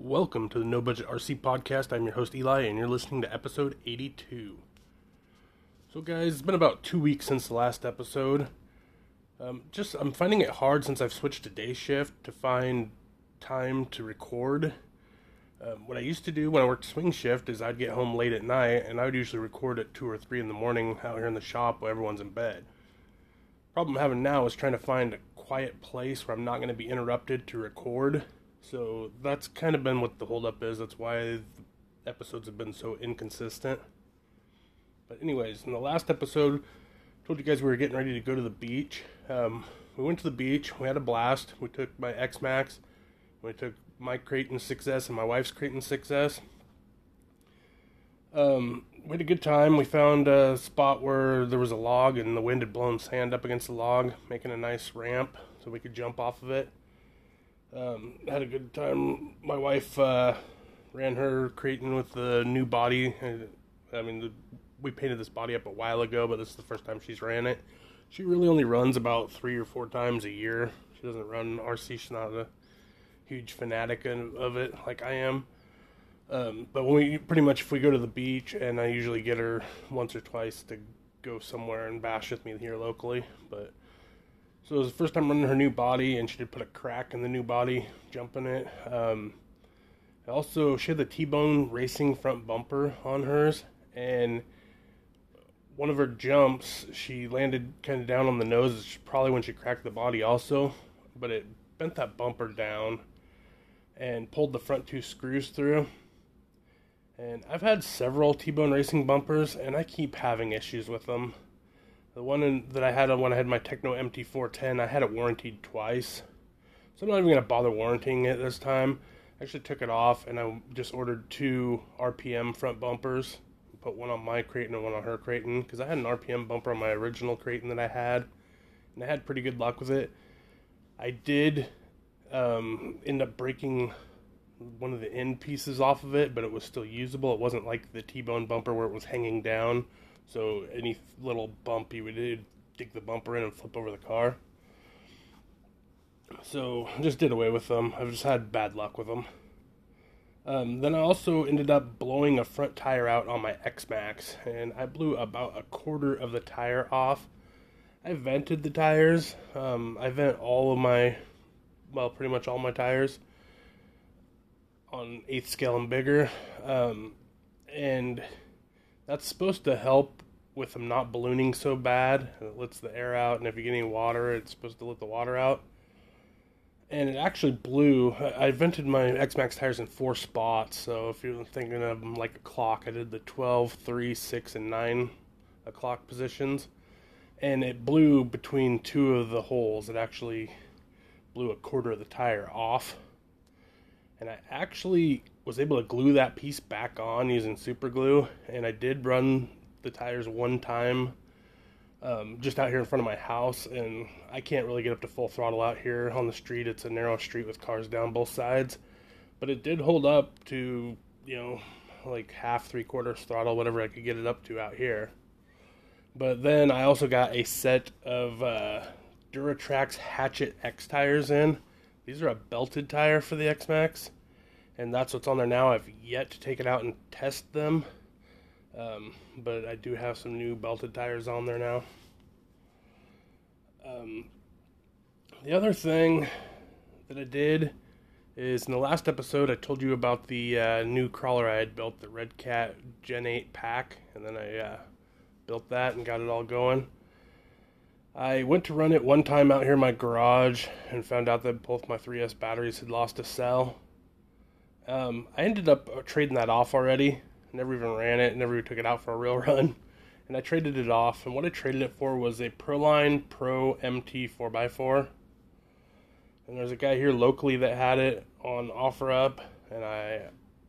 Welcome to the No Budget RC Podcast. I'm your host Eli, and you're listening to episode 82. So guys, it's been about 2 weeks since the last episode. I'm finding it hard since I've switched to day shift to find time to record. What I used to do when I worked swing shift is I'd get home late at night, and I would usually record at 2 or 3 in the morning out here in the shop while everyone's in bed. Problem I'm having now is trying to find a quiet place where I'm not going to be interrupted to record. So that's kind of been what the holdup is. That's why the episodes have been so inconsistent. But anyways, in the last episode, I told you guys we were getting ready to go to the beach. We went to the beach. We had a blast. We took my X-Maxx. We took my Creighton 6S and my wife's Creighton 6S. We had a good time. We found a spot where there was a log and the wind had blown sand up against the log, making a nice ramp so we could jump off of it. Had a good time. My wife ran her Creighton with the new body. We painted this body up a while ago, but this is the first time she's ran it. She really only runs about 3 or 4 times a year. She doesn't run RC. She's not a huge fanatic of it like I am, but if we go to the beach, and I usually get her once or twice to go somewhere and bash with me here locally, so it was the first time running her new body, and she did put a crack in the new body jumping it. Also, she had the T-bone racing front bumper on hers, and one of her jumps she landed kind of down on the nose. It's probably when she cracked the body also, but it bent that bumper down and pulled the front 2 screws through. And I've had several T-bone racing bumpers, and I keep having issues with them. The one that I had when I had my Techno MT 410, I had it warrantied twice, so I'm not even going to bother warranting it this time. I actually took it off, and I just ordered 2 RPM front bumpers. Put one on my Creighton and one on her Creighton, because I had an RPM bumper on my original Creighton that I had, and I had pretty good luck with it. I did end up breaking one of the end pieces off of it, but it was still usable. It wasn't like the T-bone bumper where it was hanging down, so any little bump you would dig the bumper in and flip over the car. So I just did away with them. I've just had bad luck with them. Then I also ended up blowing a front tire out on my X-Maxx, and I blew about a quarter of the tire off. I vented the tires. I vent pretty much all my tires on 8th scale and bigger. And that's supposed to help with them not ballooning so bad. It lets the air out, and if you get any water, it's supposed to let the water out. And it actually blew. I vented my X-Maxx tires in 4 spots. So if you're thinking of them like a clock, I did the 12, 3, 6, and 9 o'clock positions. And it blew between 2 of the holes. It actually blew a quarter of the tire off. And I actually was able to glue that piece back on using super glue. And I did run the tires one time just out here in front of my house. And I can't really get up to full throttle out here on the street. It's a narrow street with cars down both sides. But it did hold up to, like half, 3/4 throttle, whatever I could get it up to out here. But then I also got a set of SureTrax hatchet X tires in. These are a belted tire for the X-Maxx, and that's what's on there now. I've yet to take it out and test them, but I do have some new belted tires on there now. The other thing that I did is in the last episode I told you about the new crawler I had built, the Red Cat Gen 8 pack, and then I built that and got it all going. I went to run it one time out here in my garage and found out that both my 3S batteries had lost a cell. I ended up trading that off already. Never even ran it, never even took it out for a real run. And I traded it off, and what I traded it for was a Proline Pro MT 4x4. And there's a guy here locally that had it on OfferUp, and I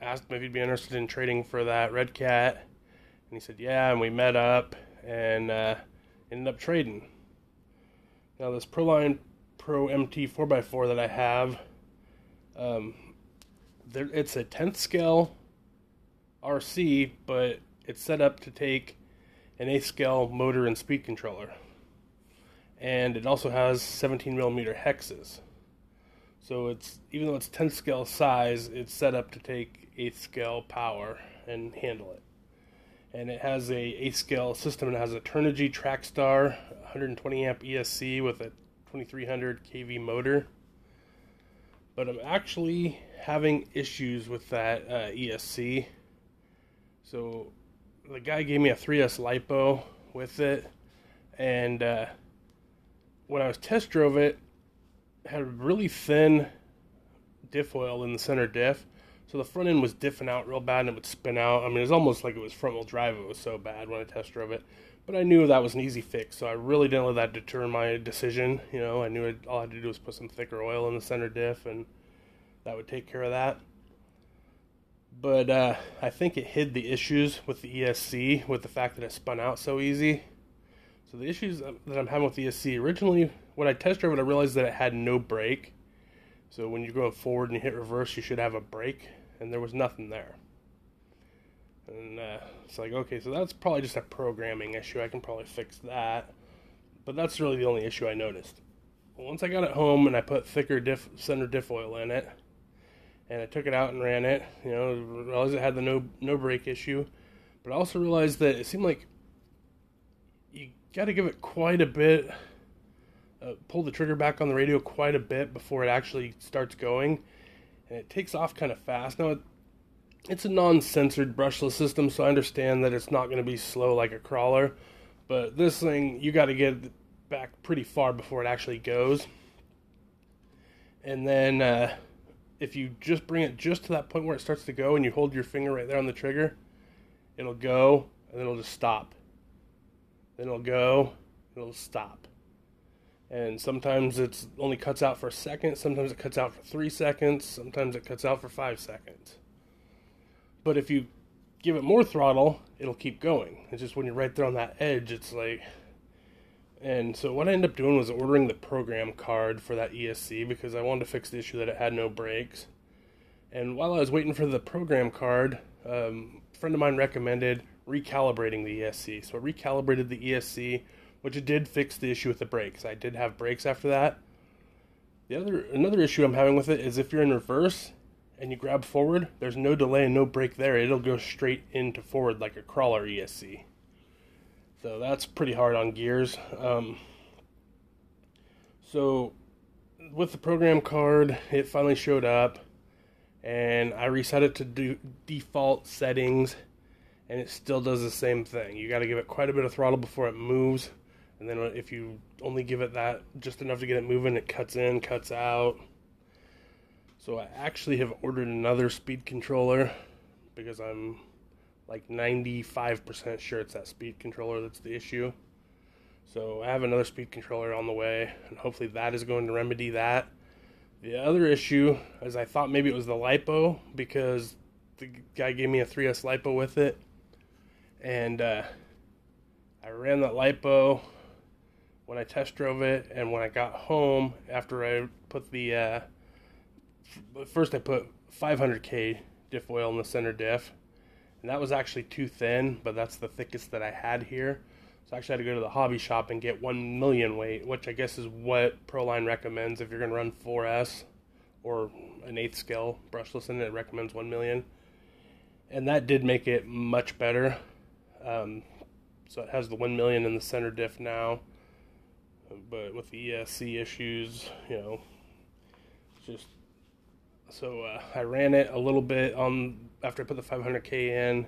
asked him if he'd be interested in trading for that Red Cat. And he said, yeah, and we met up and ended up trading. Now, this Proline Pro MT 4x4 that I have, it's a 10th scale RC, but it's set up to take an 8th scale motor and speed controller. And it also has 17mm hexes. So it's, even though it's 10th scale size, it's set up to take 8th scale power and handle it. And it has a 8th scale system. It has a Turnigy Trackstar 120 amp ESC with a 2300 kV motor. But I'm actually having issues with that ESC. So the guy gave me a 3S LiPo with it, and when I was test drove it, it had a really thin diff oil in the center diff, so the front end was diffing out real bad and it would spin out. I mean, it was almost like it was front wheel drive. It was so bad when I test drove it, but I knew that was an easy fix, so I really didn't let that deter my decision. You know, I knew all I had to do was put some thicker oil in the center diff, and that would take care of that. But I think it hid the issues with the ESC, with the fact that it spun out so easy. So the issues that I'm having with the ESC, originally when I test drove it, I realized that it had no brake. So when you go forward and you hit reverse, you should have a brake, and there was nothing there. And it's like, okay, so that's probably just a programming issue. I can probably fix that. But that's really the only issue I noticed. Well, once I got it home and I put thicker center diff oil in it, and I took it out and ran it, you know, realized it had the no brake issue. But I also realized that it seemed like you got to give it quite a bit, pull the trigger back on the radio quite a bit before it actually starts going. And it takes off kind of fast. Now, it's a non-censored brushless system, so I understand that it's not going to be slow like a crawler. But this thing, you got to get it back pretty far before it actually goes. And then if you just bring it just to that point where it starts to go and you hold your finger right there on the trigger, it'll go, and then it'll just stop. Then it'll go, and it'll stop. And sometimes it only cuts out for a second, sometimes it cuts out for 3 seconds, sometimes it cuts out for 5 seconds. But if you give it more throttle, it'll keep going. It's just when you're right there on that edge, it's like... And so what I ended up doing was ordering the program card for that ESC because I wanted to fix the issue that it had no brakes. And while I was waiting for the program card, a friend of mine recommended recalibrating the ESC. So I recalibrated the ESC, which it did fix the issue with the brakes. I did have brakes after that. Another issue I'm having with it is if you're in reverse and you grab forward, there's no delay and no brake there. It'll go straight into forward like a crawler ESC. So that's pretty hard on gears. So with the program card, it finally showed up, and I reset it to default settings, and it still does the same thing. You got to give it quite a bit of throttle before it moves, and then if you only give it that just enough to get it moving, it cuts in, cuts out. So I actually have ordered another speed controller because I'm like 95% sure it's that speed controller that's the issue. So I have another speed controller on the way, and hopefully that is going to remedy that. The other issue is I thought maybe it was the LiPo, because the guy gave me a 3S LiPo with it, and I ran that LiPo when I test drove it, and when I got home after I put the first I put 500K diff oil in the center diff. And that was actually too thin, but that's the thickest that I had here. So I actually had to go to the hobby shop and get 1 million weight, which I guess is what Proline recommends if you're going to run 4S or an 8th scale brushless in it. It recommends 1 million. And that did make it much better. So it has the 1 million in the center diff now. But with the ESC issues, you know, just... So I ran it a little bit after I put the 500K in,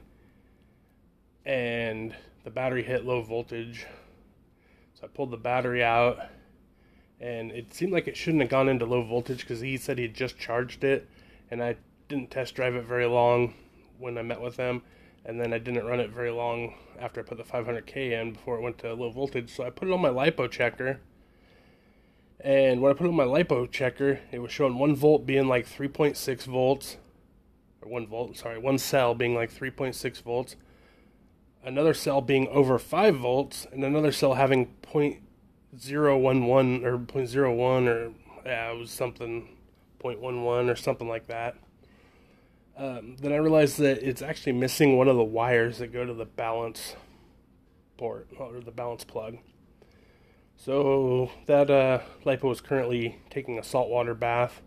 and the battery hit low voltage. So I pulled the battery out, and it seemed like it shouldn't have gone into low voltage because he said he had just charged it, and I didn't test drive it very long when I met with him, and then I didn't run it very long after I put the 500K in before it went to low voltage. So I put it on my LiPo checker. And when I put on my LiPo checker, it was showing 1 volt being like 3.6 volts. Or 1 volt, sorry, one cell being like 3.6 volts. Another cell being over 5 volts. And another cell having 0.011 or 0.01 or, yeah, it was something, 0.11 or something like that. Then I realized that it's actually missing one of the wires that go to the balance port, or the balance plug. So that LiPo is currently taking a saltwater bath.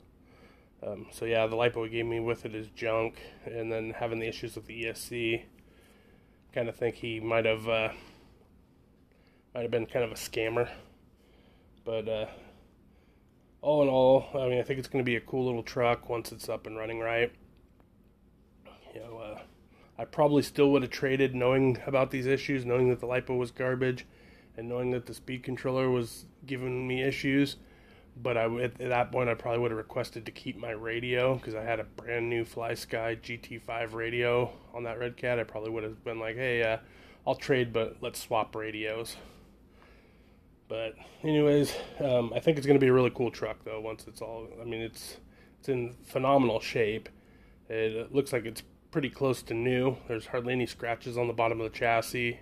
So yeah, the LiPo he gave me with it is junk, and then having the issues with the ESC, kind of think he might have been kind of a scammer. But all in all, I mean, I think it's going to be a cool little truck once it's up and running right. You know, I probably still would have traded, knowing about these issues, knowing that the LiPo was garbage, and knowing that the speed controller was giving me issues. But at that point, I probably would have requested to keep my radio, because I had a brand new FlySky GT5 radio on that Red Cat. I probably would have been like, hey, I'll trade, but let's swap radios. But anyways, I think it's going to be a really cool truck, though, once it's all... I mean, it's in phenomenal shape. It looks like it's pretty close to new. There's hardly any scratches on the bottom of the chassis.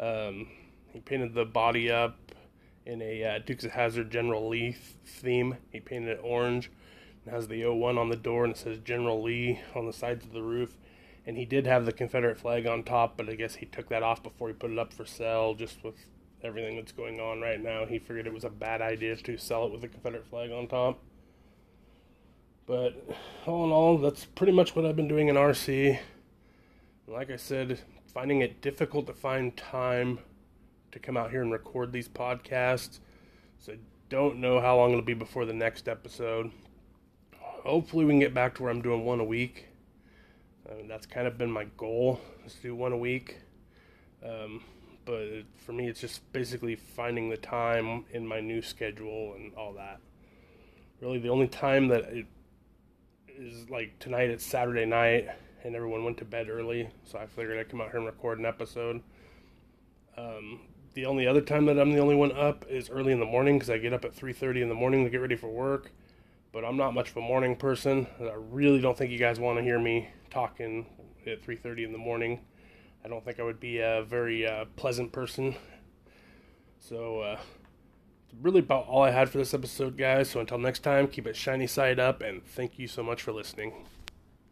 He painted the body up in a Dukes of Hazzard General Lee theme. He painted it orange. It has the 01 on the door, and it says General Lee on the sides of the roof. And he did have the Confederate flag on top, but I guess he took that off before he put it up for sale, just with everything that's going on right now. He figured it was a bad idea to sell it with the Confederate flag on top. But all in all, that's pretty much what I've been doing in RC. Like I said, finding it difficult to find time to come out here and record these podcasts. So I don't know how long it'll be before the next episode. Hopefully we can get back to where I'm doing one a week. That's kind of been my goal, is to do one a week. But for me, it's just basically finding the time in my new schedule and all that. Really, the only time that it is, like, tonight, it's Saturday night, and everyone went to bed early, so I figured I'd come out here and record an episode. The only other time that I'm the only one up is early in the morning, because I get up at 3:30 in the morning to get ready for work, but I'm not much of a morning person. I really don't think you guys want to hear me talking at 3:30 in the morning. I don't think I would be a very pleasant person. So, really about all I had for this episode, guys. So until next time, keep it shiny side up, and thank you so much for listening.